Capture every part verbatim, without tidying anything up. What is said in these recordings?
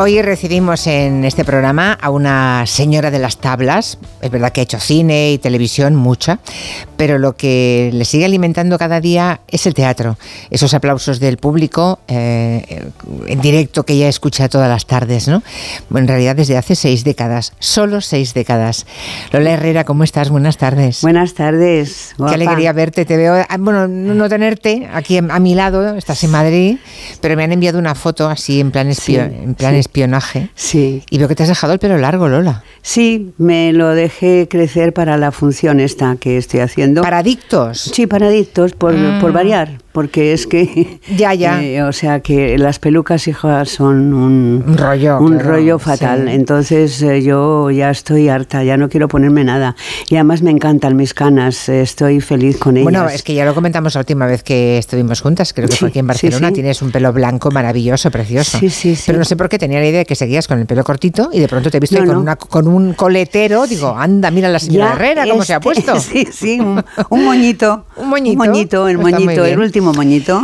Hoy recibimos en este programa a una señora de las tablas. Es verdad que ha hecho cine y televisión, mucha, pero lo que le sigue alimentando cada día es el teatro. Esos aplausos del público eh, en directo que ella escucha todas las tardes, ¿no? En realidad desde hace seis décadas, solo seis décadas. Lola Herrera, ¿cómo estás? Buenas tardes. Buenas tardes, guapa. Qué alegría verte, te veo, bueno, no tenerte aquí a mi lado, estás en Madrid, pero me han enviado una foto así en plan espion, sí, en plan sí. espionaje. Sí. Y veo que te has dejado el pelo largo, Lola. Sí, me lo dejé crecer para la función esta que estoy haciendo. ¿Para Adictos? Sí, para Adictos, por, mm. por variar, porque es que... Ya, ya. Eh, o sea, que las pelucas, hijas, son un, un rollo, un claro. rollo fatal. Sí. Entonces eh, yo ya estoy harta, ya no quiero ponerme nada. Y además me encantan mis canas, estoy feliz con ellas. Bueno, es que ya lo comentamos la última vez que estuvimos juntas, creo que sí, fue aquí en Barcelona, sí, sí. Tienes un pelo blanco maravilloso, precioso. Sí, sí, sí. Pero no sé por qué tenía la idea de que seguías con el pelo cortito y de pronto te he visto no, ahí con, no. una, con un coletero, digo, anda, mira la señora ya Herrera, cómo este, se ha puesto. Sí, sí, un, un moñito. Un moñito. Un moñito, el moñito, el último moñito.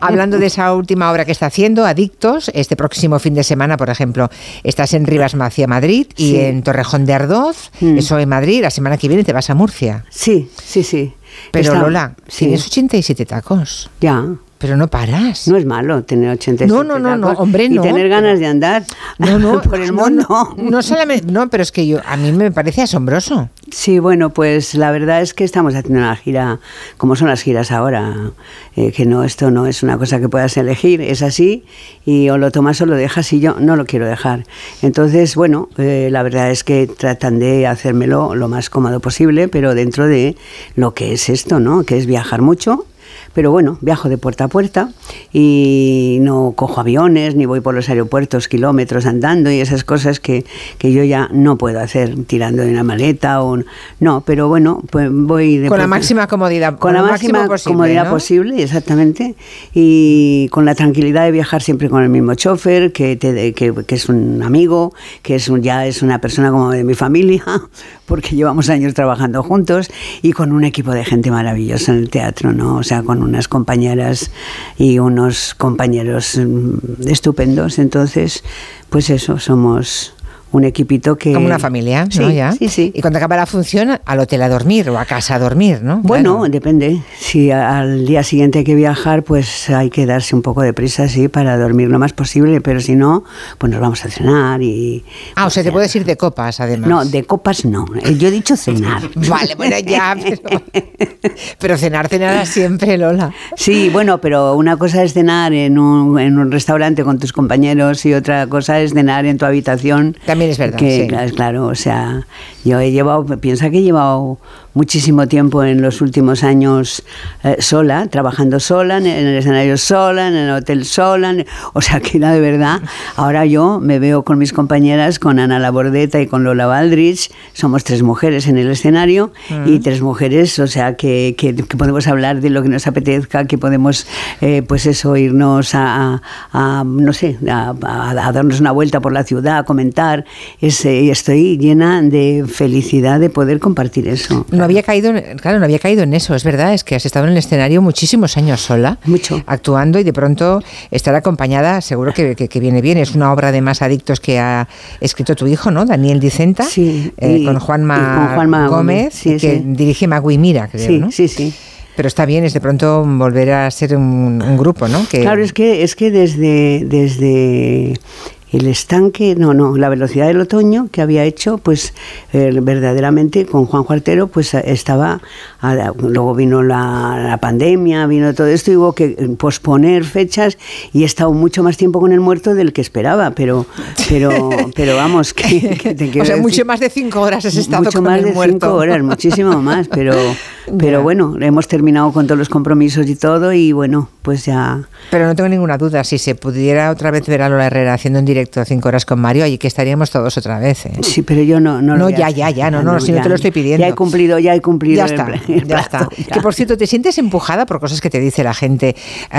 Hablando de esa última obra que está haciendo, Adictos, este próximo fin de semana, por ejemplo, estás en Rivas Murcia, Madrid, y sí. en Torrejón de Ardoz, mm. eso en Madrid, la semana que viene te vas a Murcia. Sí, sí, sí. Pero está, Lola, sí. tienes ochenta y siete tacos. Ya. Pero no paras. No es malo tener ochenta y siete no, no, no, no, hombre, no. Y tener ganas de andar no, no, por el mundo. No, no, no solamente, no, pero es que yo a mí me parece asombroso. Sí, bueno, pues la verdad es que estamos haciendo una gira, como son las giras ahora, eh, que no, esto no es una cosa que puedas elegir, es así, y o lo tomas o lo dejas, y yo no lo quiero dejar. Entonces, bueno, eh, la verdad es que tratan de hacérmelo lo más cómodo posible, pero dentro de lo que es esto, ¿no? Que es viajar mucho. Pero bueno, viajo de puerta a puerta y no cojo aviones, ni voy por los aeropuertos kilómetros andando y esas cosas que, que yo ya no puedo hacer tirando de una maleta o... No, pero bueno, pues voy... De con puerta, la máxima comodidad. Con la máxima posible, comodidad ¿no? posible, exactamente. Y con la tranquilidad de viajar siempre con el mismo chofer, que, te, que, que es un amigo, que es un, ya es una persona como de mi familia, porque llevamos años trabajando juntos y con un equipo de gente maravillosa en el teatro, ¿no? O sea, con unas compañeras y unos compañeros estupendos. Entonces, pues eso, somos un equipito que... Como una familia, sí, ¿no? Ya. Sí, sí. Y cuando acaba la función, al hotel a dormir o a casa a dormir, ¿no? Bueno, claro. Depende. Si al día siguiente hay que viajar, pues hay que darse un poco de prisa, sí, para dormir lo más posible, pero si no, pues nos vamos a cenar y... Ah, o sea, te puedes ir de copas, además. No, de copas no. Yo he dicho cenar. Vale, bueno, ya, pero... Pero cenar, cenar siempre, Lola. Sí, bueno, pero una cosa es cenar en un, en un restaurante con tus compañeros y otra cosa es cenar en tu habitación. También es verdad, que, sí. Claro, claro, o sea, yo he llevado, piensa que he llevado muchísimo tiempo en los últimos años eh, sola, trabajando sola, en el escenario sola, en el hotel sola, en, o sea, que era de verdad. Ahora yo me veo con mis compañeras, con Ana Labordeta y con Lola Valdrich, somos tres mujeres en el escenario uh-huh. y tres mujeres, o sea, que, que, que podemos hablar de lo que nos apetezca, que podemos, eh, pues eso, irnos a, a, a no sé, a, a, a darnos una vuelta por la ciudad, a comentar. Es, estoy llena de felicidad de poder compartir eso. No había caído, claro, no había caído en eso, es verdad, es que has estado en el escenario muchísimos años sola, mucho, actuando y de pronto estar acompañada, seguro que, que, que viene bien. Es una obra de más Adictos que ha escrito tu hijo, ¿no? Daniel Dicenta, sí, eh, y, con, Juanma con Juanma Gómez, sí, que sí. dirige Magui Mira, creo, sí, ¿no? Sí, sí. Pero está bien, es de pronto volver a ser un, un grupo, ¿no? Que... Claro, es que, es que desde... desde... El estanque, no, no, la velocidad del otoño que había hecho, pues eh, verdaderamente con Juanjo Artero, pues estaba, a, luego vino la, la pandemia, vino todo esto, y hubo que posponer fechas y he estado mucho más tiempo con el muerto del que esperaba, pero pero, pero vamos, que, que te quiero O sea, decir, mucho más de cinco horas has estado con el muerto. Mucho más de cinco horas, muchísimo más, pero, pero yeah. bueno, hemos terminado con todos los compromisos y todo y bueno, pues ya... Pero no tengo ninguna duda, si se pudiera otra vez ver a Lola Herrera haciendo en directo a Cinco Horas con Mario, allí que estaríamos todos otra vez. ¿eh? Sí, pero yo no... No, no lo ya, ya, ya, no, no, no, no si no te lo estoy pidiendo. Ya he cumplido, ya he cumplido. Ya está, el, el ya plato, está. Ya. Que por cierto, ¿te sientes empujada por cosas que te dice la gente, um,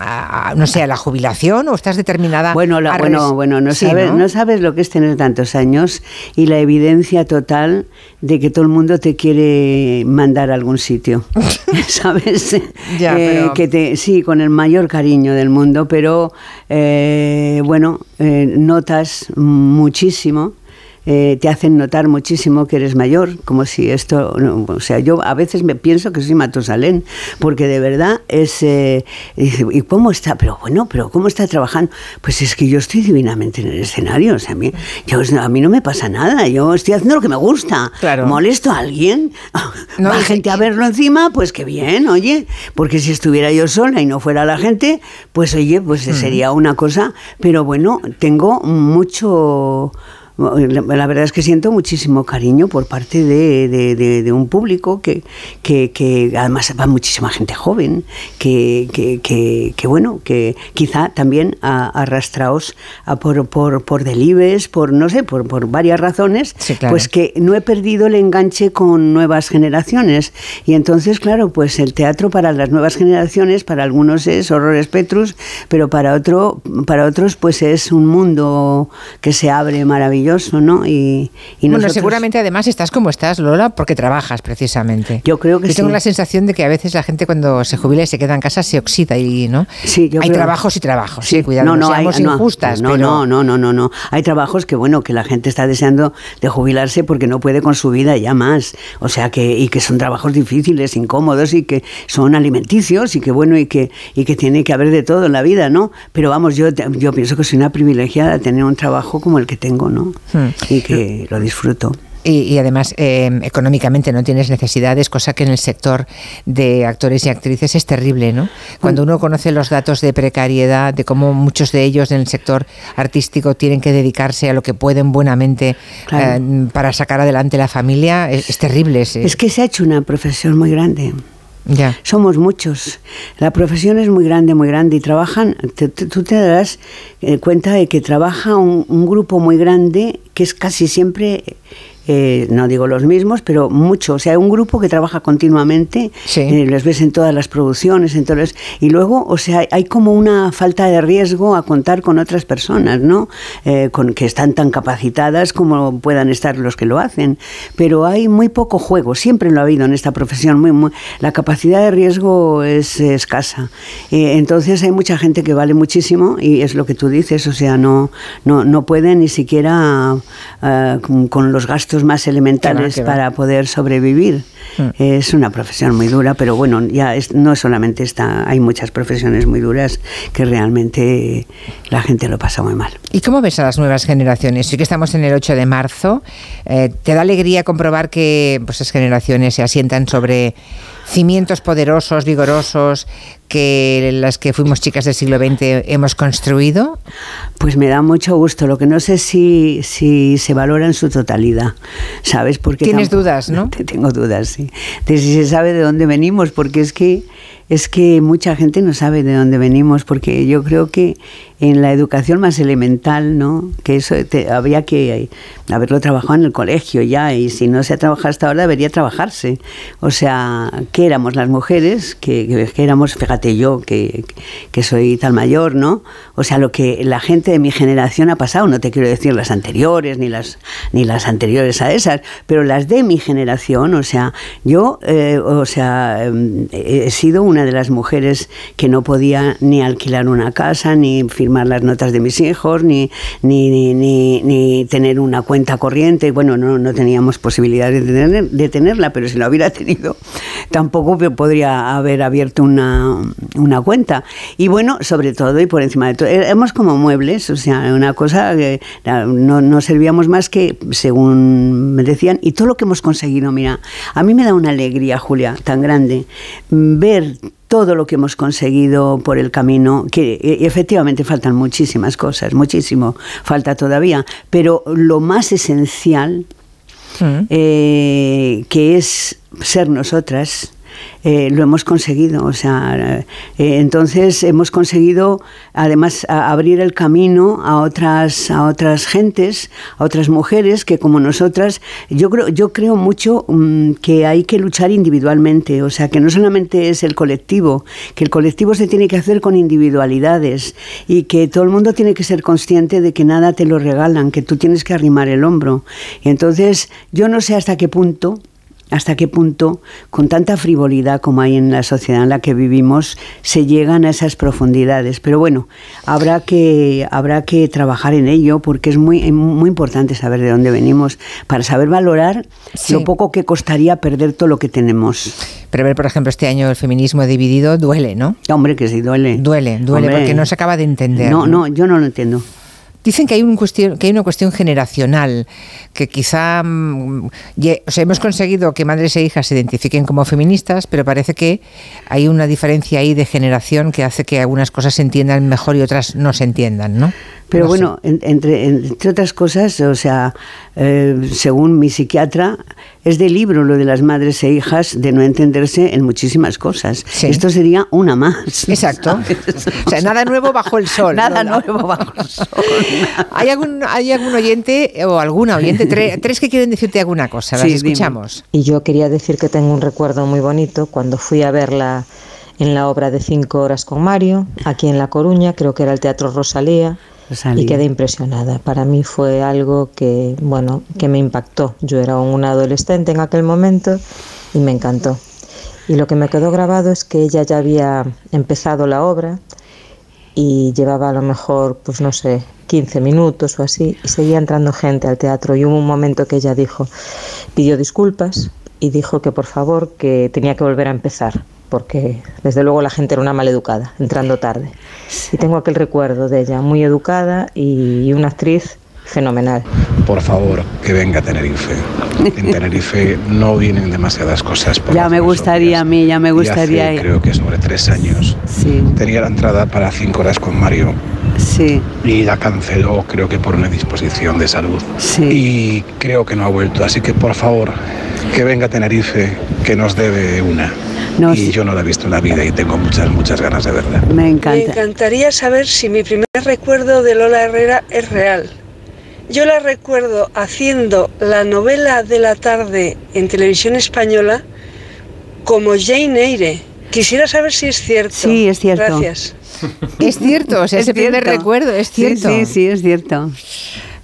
a, a, no sé, a la jubilación o estás determinada? Bueno, la, a bueno, bueno no, sí, sabes, ¿no? no sabes lo que es tener tantos años y la evidencia total de que todo el mundo te quiere mandar a algún sitio, ¿sabes? Ya, eh, pero... que te, sí, con el mayor cariño del mundo, pero eh, bueno, eh, notas muchísimo, eh, te hacen notar muchísimo que eres mayor, como si esto... No, o sea, yo a veces me pienso que soy Matusalén, porque de verdad es... Eh, ¿y cómo está? Pero bueno, pero ¿cómo está trabajando? Pues es que yo estoy divinamente en el escenario, o sea, a mí, yo, a mí no me pasa nada, yo estoy haciendo lo que me gusta. Claro. ¿Molesto a alguien? No, va gente a verlo encima, pues qué bien, oye, porque si estuviera yo sola y no fuera la gente, pues oye, pues mm. sería una cosa, pero bueno, tengo mucho... La verdad es que siento muchísimo cariño por parte de, de, de, de un público que, que, que además va muchísima gente joven, que, que, que, que bueno, que quizá también arrastraos por, por, por Delibes, por no sé, por, por varias razones, sí, claro. Pues que no he perdido el enganche con nuevas generaciones. Y entonces, claro, pues el teatro para las nuevas generaciones, para algunos es Horrores Petrus, pero para, otro, para otros pues es un mundo que se abre maravilloso. ¿No? Y, y bueno, nosotros... seguramente además estás como estás, Lola, porque trabajas precisamente. Yo creo que yo sí. Yo tengo la sensación de que a veces la gente cuando se jubila y se queda en casa se oxida y, ¿no? Sí, yo hay creo... trabajos y trabajos, sí, sí cuidado, no, no, no seamos hay, injustas. No, pero... no, no, no, no, no. Hay trabajos que, bueno, que la gente está deseando de jubilarse porque no puede con su vida ya más. O sea, que y que son trabajos difíciles, incómodos y que son alimenticios y que, bueno, y que, y que tiene que haber de todo en la vida, ¿no? Pero vamos, yo, yo pienso que soy una privilegiada tener un trabajo como el que tengo, ¿no? Y que lo disfruto. Y, y además, eh, económicamente no tienes necesidades, cosa que en el sector de actores y actrices es terrible, ¿no? Cuando uno conoce los datos de precariedad, de cómo muchos de ellos en el sector artístico tienen que dedicarse a lo que pueden buenamente, claro, eh, para sacar adelante la familia, es, es terrible. Es, es que se ha hecho una profesión muy grande. Ya. Somos muchos. La profesión es muy grande, muy grande y trabajan, te, te, tú te darás cuenta de que trabaja un, un grupo muy grande que es casi siempre... Eh, no digo los mismos, pero mucho. O sea, hay un grupo que trabaja continuamente, sí. eh, los ves en todas las producciones, en todas, y luego, o sea, hay como una falta de riesgo a contar con otras personas, ¿no? Eh, con, que están tan capacitadas como puedan estar los que lo hacen. Pero hay muy poco juego, siempre lo ha habido en esta profesión. Muy, muy, la capacidad de riesgo es eh, escasa. Eh, entonces hay mucha gente que vale muchísimo y es lo que tú dices, o sea, no, no, no puede ni siquiera eh, con, con los gastos más elementales, claro, para poder sobrevivir. Mm. Es una profesión muy dura, pero bueno, ya es, no solamente esta, hay muchas profesiones muy duras que realmente la gente lo pasa muy mal. ¿Y cómo ves a las nuevas generaciones? Hoy que estamos en el ocho de marzo, eh, ¿te da alegría comprobar que pues, esas generaciones se asientan sobre cimientos poderosos, vigorosos, que las que fuimos chicas del siglo veinte hemos construido? Pues me da mucho gusto, lo que no sé si, si se valora en su totalidad, ¿sabes? Porque tienes dudas, ¿no? Tengo dudas, sí. De si se sabe de dónde venimos, porque es que, es que mucha gente no sabe de dónde venimos, porque yo creo que en la educación más elemental, ¿no? Que eso te, habría que haberlo trabajado en el colegio ya, y si no se ha trabajado hasta ahora debería trabajarse. O sea, ¿qué éramos las mujeres? Que, que, que éramos, fíjate yo, que, que soy tan mayor, ¿no? O sea, lo que la gente de mi generación ha pasado, no te quiero decir las anteriores, ni las, ni las anteriores a esas, pero las de mi generación, o sea, yo eh, o sea, he sido una de las mujeres que no podía ni alquilar una casa, ni firmar las notas de mis hijos, ni, ni, ni, ni, ni tener una cuenta corriente. Bueno, no, no teníamos posibilidad de, tener, de tenerla, pero si la hubiera tenido, tampoco podría haber abierto una, una cuenta. Y bueno, sobre todo y por encima de todo, éramos como muebles, o sea, una cosa que no, no servíamos más que, según me decían, y todo lo que hemos conseguido, mira, a mí me da una alegría, Julia, tan grande, ver todo lo que hemos conseguido por el camino, que efectivamente faltan muchísimas cosas, muchísimo falta todavía, pero lo más esencial, mm. eh, que es ser nosotras, Eh, lo hemos conseguido, o sea, eh, entonces hemos conseguido además a abrir el camino a otras, a otras gentes, a otras mujeres que como nosotras, yo creo, yo creo mucho um, que hay que luchar individualmente, o sea, que no solamente es el colectivo, que el colectivo se tiene que hacer con individualidades y que todo el mundo tiene que ser consciente de que nada te lo regalan, que tú tienes que arrimar el hombro. Y entonces yo no sé hasta qué punto hasta qué punto, con tanta frivolidad como hay en la sociedad en la que vivimos, se llegan a esas profundidades. Pero bueno, habrá que, habrá que trabajar en ello, porque es muy, muy importante saber de dónde venimos para saber valorar sí. lo poco que costaría perder todo lo que tenemos. Pero ver, por ejemplo, este año el feminismo dividido duele, ¿no? Hombre, que sí, duele. Duele, duele, Hombre. porque no se acaba de entender. No, no, no yo no lo entiendo. Dicen que hay, un cuestión, que hay una cuestión generacional, que quizá o sea, hemos conseguido que madres e hijas se identifiquen como feministas, pero parece que hay una diferencia ahí de generación que hace que algunas cosas se entiendan mejor y otras no se entiendan, ¿no? Pero no bueno, en, entre, entre otras cosas, o sea, eh, según mi psiquiatra, es de libro lo de las madres e hijas de no entenderse en muchísimas cosas. Sí. Esto sería una más. Exacto. O sea, nada nuevo bajo el sol. Nada no, nuevo no. bajo el sol. ¿Hay algún, hay algún oyente o alguna oyente? Tres, tres que quieren decirte alguna cosa. Las sí, escuchamos. Dime. Y yo quería decir que tengo un recuerdo muy bonito cuando fui a verla en la obra de Cinco Horas con Mario, aquí en La Coruña, creo que era el Teatro Rosalía. Rosalía. Y quedé impresionada. Para mí fue algo que, bueno, que me impactó. Yo era una adolescente en aquel momento y me encantó. Y lo que me quedó grabado es que ella ya había empezado la obra y llevaba a lo mejor, pues no sé, quince minutos o así, y seguía entrando gente al teatro. Y hubo un momento que ella dijo, pidió disculpas y dijo que por favor que tenía que volver a empezar, porque desde luego la gente era una maleducada, entrando tarde. Y tengo aquel recuerdo de ella, muy educada y una actriz fenomenal. Por favor, que venga a Tenerife. En Tenerife no vienen demasiadas cosas. Ya me gustaría a mí, ya me gustaría. Hace, creo que sobre tres años sí. tenía la entrada para Cinco Horas con Mario. Sí. Y la canceló, creo que por una disposición de salud. Sí. Y creo que no ha vuelto. Así que por favor, que venga a Tenerife, que nos debe una. Nos... Y yo no la he visto en la vida y tengo muchas, muchas ganas de verla. Me encanta. Me encantaría saber si mi primer recuerdo de Lola Herrera es real. Yo la recuerdo haciendo la novela de la tarde en Televisión Española como Jane Eyre. Quisiera saber si es cierto. Sí, es cierto. Gracias. Es cierto, o sea, es ese cierto. Primer recuerdo, es cierto. Sí, sí, sí, es cierto.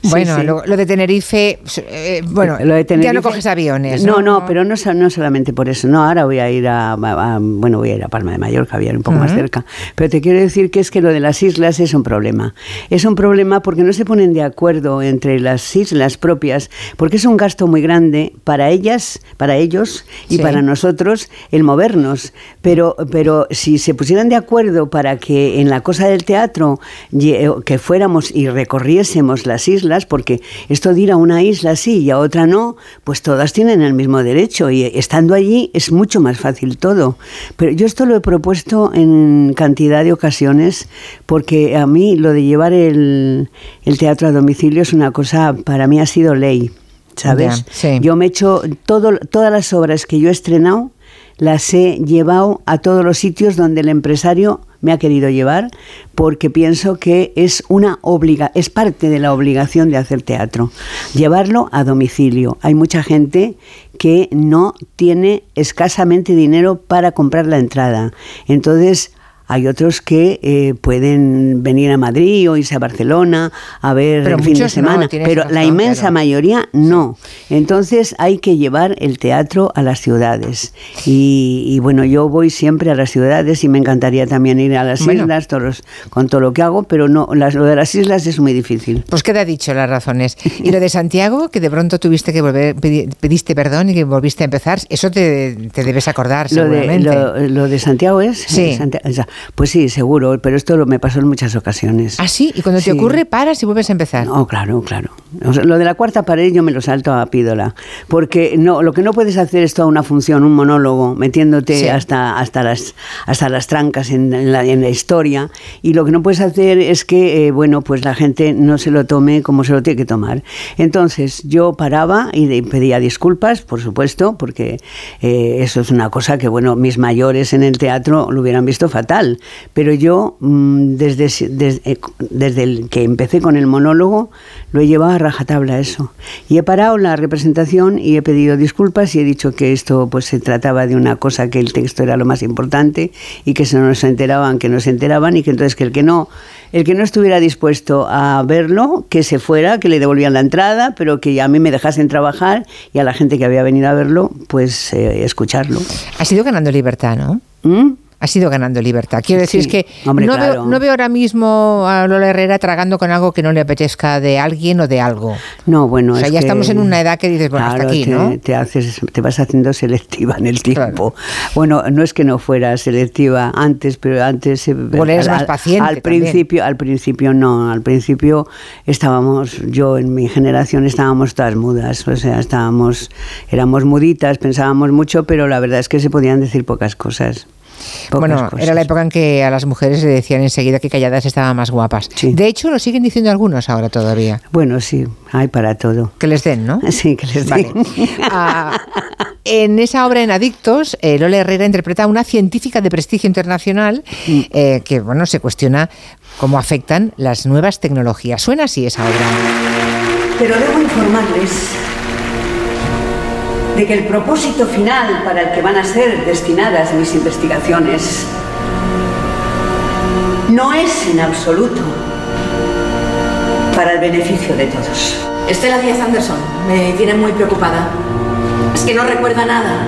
Bueno, sí, sí. Lo, lo de Tenerife, eh, bueno, lo de Tenerife, ya no coges aviones. No, no, no pero no, no solamente por eso. No, ahora voy a ir a, a, a bueno, voy a ir a Palma de Mallorca, voy a ir un poco uh-huh. más cerca. Pero te quiero decir que es que lo de las islas es un problema. Es un problema porque no se ponen de acuerdo entre las islas propias, porque es un gasto muy grande para ellas, para ellos y sí. para nosotros el movernos. Pero, pero si se pusieran de acuerdo para que en la cosa del teatro que fuéramos y recorriésemos las islas, porque esto de ir a una isla sí y a otra no, pues todas tienen el mismo derecho y estando allí es mucho más fácil todo. Pero yo esto lo he propuesto en cantidad de ocasiones porque a mí lo de llevar el, el teatro a domicilio es una cosa, para mí ha sido ley, ¿sabes? Yeah, sí. Yo me he hecho todo, todas las obras que yo he estrenado, las he llevado a todos los sitios donde el empresario me ha querido llevar, porque pienso que es una obliga, es parte de la obligación de hacer teatro, llevarlo a domicilio. Hay mucha gente que no tiene escasamente dinero para comprar la entrada, entonces hay otros que eh, pueden venir a Madrid o irse a Barcelona a ver el fin de semana, no, pero razón, la inmensa claro. mayoría no. Entonces hay que llevar el teatro a las ciudades. Y, y bueno, yo voy siempre a las ciudades y me encantaría también ir a las bueno. islas todos los, con todo lo que hago, pero no las, lo de las islas es muy difícil. Pues queda dicho las razones. Y lo de Santiago, que de pronto tuviste que volver, pediste perdón y que volviste a empezar, eso te, te debes acordar lo seguramente. De, lo, lo de Santiago es... Sí. Santiago, o sea, pues sí, seguro, pero esto lo, me pasó en muchas ocasiones. ¿Ah, sí? ¿Y cuando sí. te ocurre, paras y vuelves a empezar? No, claro, claro. O sea, lo de la cuarta pared yo me lo salto a pídola, porque no, lo que no puedes hacer es toda una función, un monólogo, metiéndote sí. hasta, hasta, las, hasta las trancas en, en, la, en la historia, y lo que no puedes hacer es que, eh, bueno, pues la gente no se lo tome como se lo tiene que tomar. Entonces, yo paraba y pedía disculpas, por supuesto, porque eh, eso es una cosa que, bueno, mis mayores en el teatro lo hubieran visto fatal. Pero yo, desde, desde, desde el que empecé con el monólogo, lo he llevado a rajatabla eso. Y he parado la representación y he pedido disculpas y he dicho que esto pues se trataba de una cosa, que el texto era lo más importante y que se nos enteraban, que nos enteraban y que entonces que el que no El que no estuviera dispuesto a verlo, que se fuera, que le devolvían la entrada, pero que a mí me dejasen trabajar y a la gente que había venido a verlo, pues eh, escucharlo. Has ido ganando libertad, ¿no? ¿Mm? Has ido ganando libertad. Quiero decir, sí, es que hombre, no, claro. veo, no veo ahora mismo a Lola Herrera tragando con algo que no le apetezca de alguien o de algo. No, bueno, o sea, es ya que estamos en una edad que dices, bueno, claro, hasta aquí, te, ¿no? Te, haces, te vas haciendo selectiva en el tiempo. Claro. Bueno, no es que no fuera selectiva antes, pero antes... Bueno, eres más paciente al, al principio, al principio no, al principio estábamos, yo en mi generación estábamos todas mudas, o sea, estábamos, éramos muditas, pensábamos mucho, pero la verdad es que se podían decir pocas cosas. Pocas bueno, cosas. Era la época en que a las mujeres le decían enseguida que calladas estaban más guapas. Sí. De hecho, lo siguen diciendo algunos ahora todavía. Bueno, sí, hay para todo. Que les den, ¿no? Sí, que les den. Vale. ah, en esa obra en Adictos, eh, Lola Herrera interpreta a una científica de prestigio internacional eh, que, bueno, se cuestiona cómo afectan las nuevas tecnologías. Suena así esa obra. Pero debo informarles de que el propósito final para el que van a ser destinadas mis investigaciones no es en absoluto para el beneficio de todos. Estela Díaz Anderson me tiene muy preocupada. Es que no recuerda nada.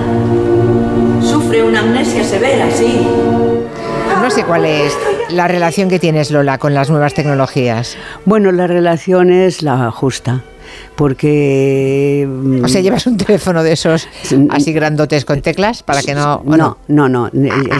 Sufre una amnesia severa, sí. No sé cuál es la relación que tienes, Lola, con las nuevas tecnologías. Bueno, la relación es la justa. Porque... O sea, ¿llevas un teléfono de esos así grandotes con teclas para que no...? No, no, no, no.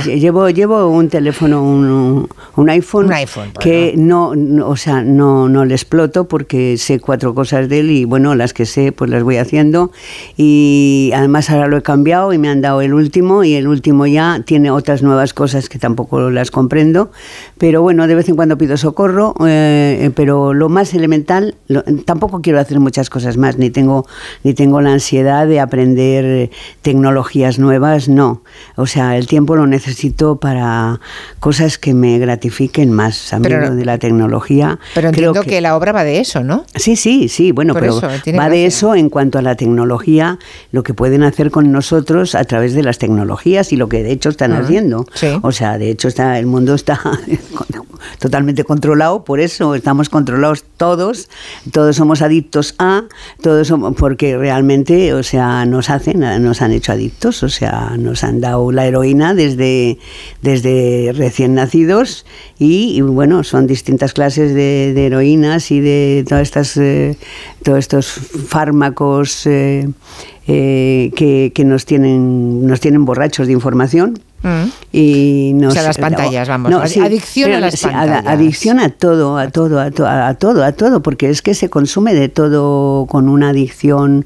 Llevo, llevo un teléfono, un, un iPhone, un iPhone que no, no, o sea, no, no le exploto porque sé cuatro cosas de él y, bueno, las que sé pues las voy haciendo. Y además ahora lo he cambiado y me han dado el último y el último ya tiene otras nuevas cosas que tampoco las comprendo. Pero bueno, de vez en cuando pido socorro, eh, pero lo más elemental, lo, tampoco quiero hacer muchas cosas más, ni tengo ni tengo la ansiedad de aprender tecnologías nuevas, no. O sea, el tiempo lo necesito para cosas que me gratifiquen más, a mí lo de la tecnología. Pero entiendo creo que, que la obra va de eso, ¿no? Sí, sí, sí, bueno, por pero eso, va gracia. de eso en cuanto a la tecnología, lo que pueden hacer con nosotros a través de las tecnologías y lo que de hecho están uh-huh. haciendo. Sí. O sea, de hecho está el mundo está totalmente controlado, por eso estamos controlados todos, todos somos adictos a todos, porque realmente, o sea, nos hacen, nos han hecho adictos, o sea, nos han dado la heroína desde, desde recién nacidos y, y bueno, son distintas clases de, de heroínas y de todas estas, eh, todos estos fármacos eh, eh, que, que nos tienen, nos tienen borrachos de información. Mm. Y nos, o sea, las pantallas, vamos. No, sí, adicción pero, a las sí, pantallas. Adicción a todo, a todo, a todo, a todo, a todo, porque es que se consume de todo con una adicción.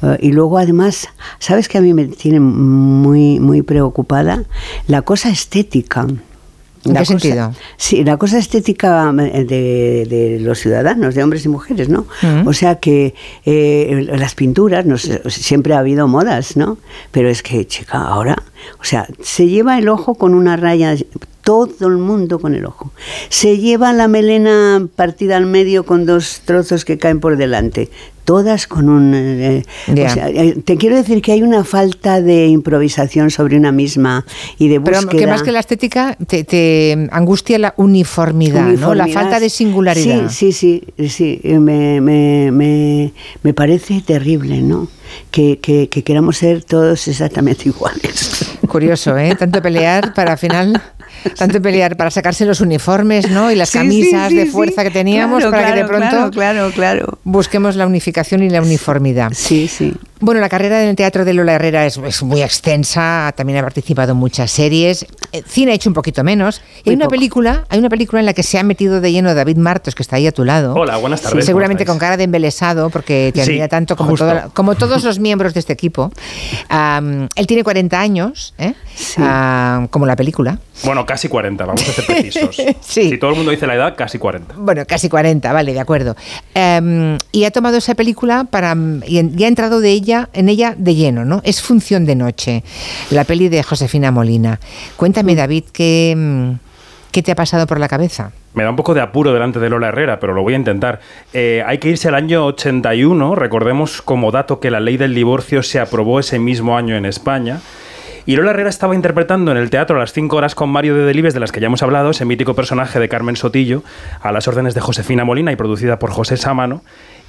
Uh, y luego, además, ¿sabes que a mí me tiene muy, muy preocupada? La cosa estética. ¿En qué sentido? Sí, la cosa estética de, de los ciudadanos, de hombres y mujeres, ¿no? Uh-huh. O sea que eh, las pinturas, no sé, siempre ha habido modas, ¿no? Pero es que, chica, ahora, o sea, se lleva el ojo con una raya... Todo el mundo con el ojo. Se lleva la melena partida al medio con dos trozos que caen por delante. Todas con un... Eh, yeah. O sea, te quiero decir que hay una falta de improvisación sobre una misma y de búsqueda. Pero que más que la estética te, te angustia la uniformidad, uniformidad, ¿no? La falta de singularidad. Sí, sí, sí. sí. Me, me, me, me parece terrible, ¿no? Que, que, que queramos ser todos exactamente iguales. Curioso, ¿eh? Tanto pelear para al final... Tanto pelear para sacarse los uniformes, ¿no? Y las sí, camisas sí, sí, de fuerza sí. que teníamos claro, para claro, que de pronto claro, claro, claro. busquemos la unificación y la uniformidad. Sí, sí. Bueno, la carrera en el teatro de Lola Herrera es, es muy extensa, también ha participado en muchas series, cine ha hecho un poquito menos. Y hay una, película, hay una película en la que se ha metido de lleno David Martos, que está ahí a tu lado. Hola, buenas tardes. Seguramente con cara de embelesado, porque te admira sí, tanto como, toda, como todos los miembros de este equipo. Um, él tiene cuarenta años, ¿eh? Sí. Uh, como la película. Bueno, casi cuarenta, vamos a ser precisos. Sí. Si todo el mundo dice la edad, casi cuarenta. Bueno, casi cuarenta, vale, de acuerdo. Um, y ha tomado esa película para, y, en, y ha entrado de ella en ella de lleno, ¿no? Es Función de Noche, la peli de Josefina Molina. Cuéntame, David, ¿qué, qué te ha pasado por la cabeza? Me da un poco de apuro delante de Lola Herrera, pero lo voy a intentar. Eh, hay que irse al año ochenta y uno, recordemos como dato que la ley del divorcio se aprobó ese mismo año en España. Y Lola Herrera estaba interpretando en el teatro a las cinco horas con Mario de Delibes, de las que ya hemos hablado, ese mítico personaje de Carmen Sotillo, a las órdenes de Josefina Molina y producida por José Samano.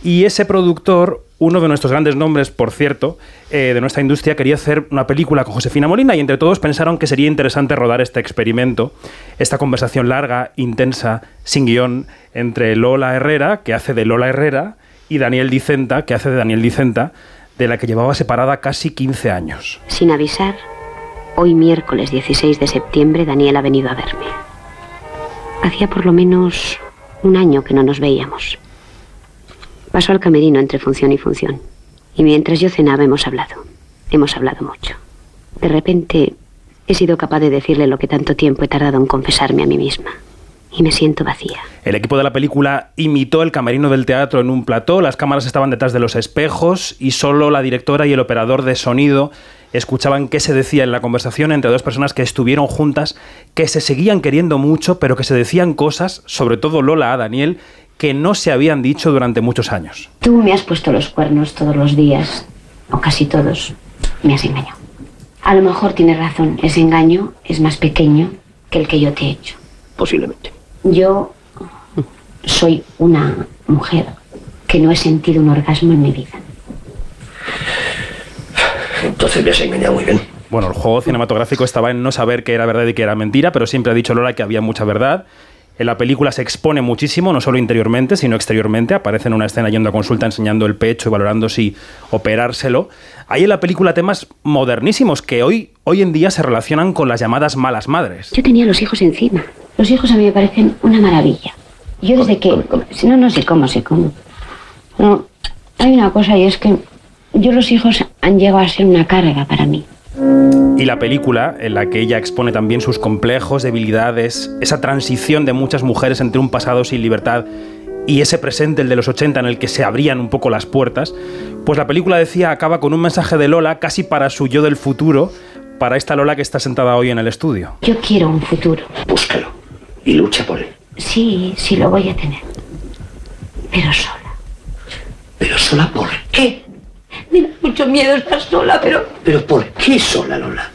Y ese productor, uno de nuestros grandes nombres, por cierto, eh, de nuestra industria, quería hacer una película con Josefina Molina y entre todos pensaron que sería interesante rodar este experimento, esta conversación larga, intensa, sin guión, entre Lola Herrera, que hace de Lola Herrera, y Daniel Dicenta, que hace de Daniel Dicenta, de la que llevaba separada casi quince años. Sin avisar, hoy miércoles dieciséis de septiembre, Daniel ha venido a verme. Hacía por lo menos un año que no nos veíamos. Pasó al camerino entre función y función. Y mientras yo cenaba hemos hablado. Hemos hablado mucho. De repente he sido capaz de decirle lo que tanto tiempo he tardado en confesarme a mí misma. Y me siento vacía. El equipo de la película imitó el camerino del teatro en un plató. Las cámaras estaban detrás de los espejos y solo la directora y el operador de sonido escuchaban qué se decía en la conversación entre dos personas que estuvieron juntas, que se seguían queriendo mucho, pero que se decían cosas, sobre todo Lola a Daniel, que no se habían dicho durante muchos años. Tú me has puesto los cuernos todos los días, o casi todos. Me has engañado. A lo mejor tienes razón. Ese engaño es más pequeño que el que yo te he hecho. Posiblemente. Yo soy una mujer que no he sentido un orgasmo en mi vida. Entonces me has engañado muy bien. Bueno, el juego cinematográfico estaba en no saber qué era verdad y qué era mentira, pero siempre ha dicho Lola que había mucha verdad. En la película se expone muchísimo, no solo interiormente, sino exteriormente. Aparece en una escena yendo a consulta, enseñando el pecho y valorando si operárselo. Hay en la película temas modernísimos que hoy, hoy en día se relacionan con las llamadas malas madres. Yo tenía los hijos encima. Los hijos a mí me parecen una maravilla. Yo desde que... No, no sé cómo, sé cómo. No, hay una cosa y es que yo los hijos han llegado a ser una carga para mí. Y la película, en la que ella expone también sus complejos, debilidades, esa transición de muchas mujeres entre un pasado sin libertad y ese presente, el de los ochenta, en el que se abrían un poco las puertas, pues la película, decía, acaba con un mensaje de Lola casi para su yo del futuro, para esta Lola que está sentada hoy en el estudio. Yo quiero un futuro. Búscalo y lucha por él. Sí, sí lo voy a tener. Pero sola. ¿Pero sola por qué? Me da mucho miedo estar sola, pero... ¿Pero por qué sola, Lola?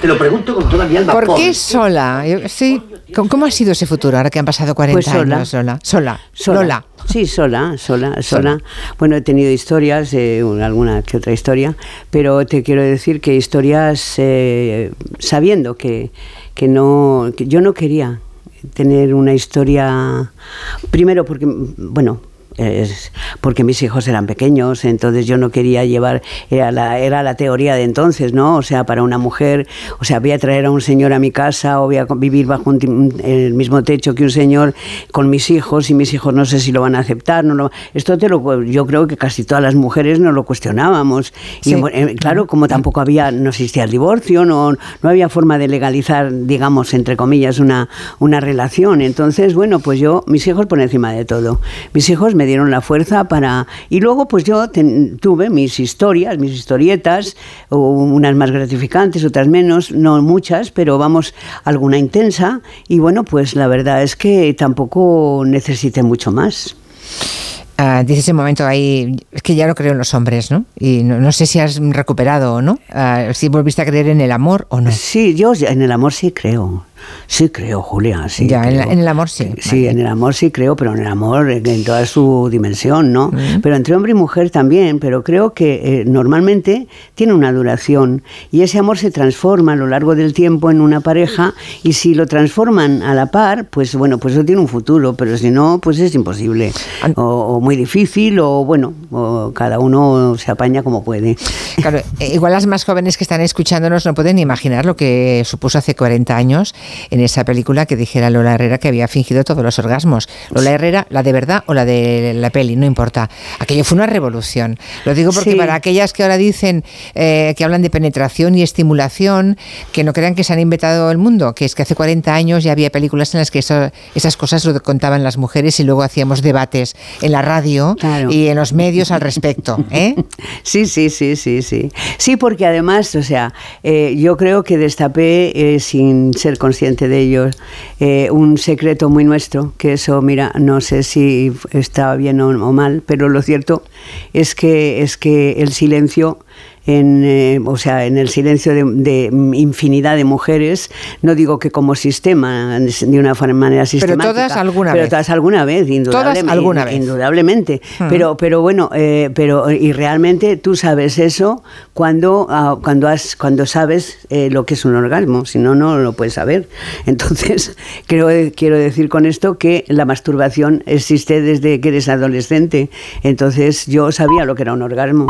Te lo pregunto con toda mi alma. ¿Por, ¿por qué sola? Sí. ¿Cómo ha sido ese futuro ahora que han pasado cuarenta pues sola. años? Sola. Sola. Sola. Lola. Sí, sola, sola, sola, sola. Bueno, he tenido historias, eh, alguna que otra historia, pero te quiero decir que historias eh, sabiendo que, que no... Que yo no quería tener una historia... Primero porque, bueno... Es porque mis hijos eran pequeños, entonces yo no quería llevar, era la, era la teoría de entonces, ¿no? O sea, para una mujer, o sea, voy a traer a un señor a mi casa o voy a vivir bajo un, el mismo techo que un señor con mis hijos y mis hijos no sé si lo van a aceptar. No lo, esto te lo, yo creo que casi todas las mujeres nos lo cuestionábamos. Sí. Y claro, como tampoco había, no existía el divorcio, no, no había forma de legalizar, digamos, entre comillas, una, una relación. Entonces, bueno, pues yo, mis hijos por encima de todo. Mis hijos me dieron la fuerza para... Y luego pues yo ten, tuve mis historias, mis historietas, unas más gratificantes, otras menos, no muchas, pero vamos, alguna intensa. Y bueno, pues la verdad es que tampoco necesité mucho más. Uh, dice ese momento ahí, es que ya no creo en los hombres, ¿no? Y no, no sé si has recuperado o no, uh, si volviste a creer en el amor o no. Sí, yo en el amor sí creo. Sí creo, Julia, sí. Ya, creo. En, la, en el amor sí. Sí, vale. En el amor sí creo, pero en el amor en, en toda su dimensión, ¿no? Uh-huh. Pero entre hombre y mujer también, pero creo que eh, normalmente tiene una duración y ese amor se transforma a lo largo del tiempo en una pareja y si lo transforman a la par, pues bueno, pues eso tiene un futuro, pero si no, pues es imposible o, o muy difícil o bueno, o cada uno se apaña como puede. Claro, igual las más jóvenes que están escuchándonos no pueden ni imaginar lo que supuso hace cuarenta años en esa película que dijera Lola Herrera que había fingido todos los orgasmos. Lola Herrera, la de verdad o la de la peli, no importa. Aquello fue una revolución. Lo digo porque sí. Para aquellas que ahora dicen eh, que hablan de penetración y estimulación, que no crean que se han inventado el mundo, que es que hace cuarenta años ya había películas en las que eso, esas cosas lo contaban las mujeres y luego hacíamos debates en la radio, claro, y en los medios al respecto, ¿eh? Sí, sí, sí, sí, sí. Sí, porque además, o sea, eh, yo creo que destapé eh, sin ser consciente de ellos, eh, un secreto muy nuestro, que eso, mira, no sé si estaba bien o, o mal, pero lo cierto es que, es que el silencio en, eh, o sea, en el silencio de, de infinidad de mujeres, no digo que como sistema, de una manera sistemática. Pero todas alguna pero vez. Pero todas alguna vez, indudablemente. Todas alguna vez. Indudablemente. Uh-huh. Pero, pero bueno, eh, pero, y realmente tú sabes eso cuando, ah, cuando, has, cuando sabes eh, lo que es un orgasmo, si no, no lo puedes saber. Entonces, creo, quiero decir con esto que la masturbación existe desde que eres adolescente. Entonces, yo sabía lo que era un orgasmo.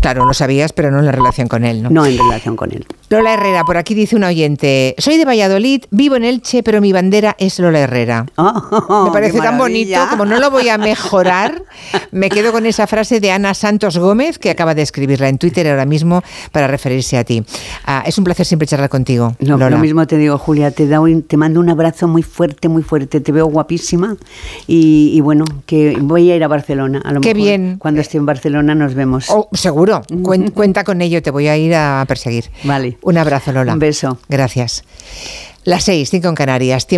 Claro, lo sabías, pero no en la relación con él, ¿no? No en relación con él. Lola Herrera, por aquí dice una oyente: soy de Valladolid, vivo en Elche, pero mi bandera es Lola Herrera. Oh, oh, oh, me parece tan bonito, como no lo voy a mejorar, me quedo con esa frase de Ana Santos Gómez, que acaba de escribirla en Twitter ahora mismo para referirse a ti. Ah, es un placer siempre charlar contigo, no, Lola. Lo mismo te digo, Julia, te, da un, te mando un abrazo muy fuerte, muy fuerte, te veo guapísima y, y bueno, que voy a ir a Barcelona, a lo Qué mejor bien. Cuando esté en Barcelona nos vemos. Oh, seguro, cuenta con ello, te voy a ir a perseguir. Vale. Un abrazo, Lola. Un beso. Gracias. Las seis, cinco en Canarias.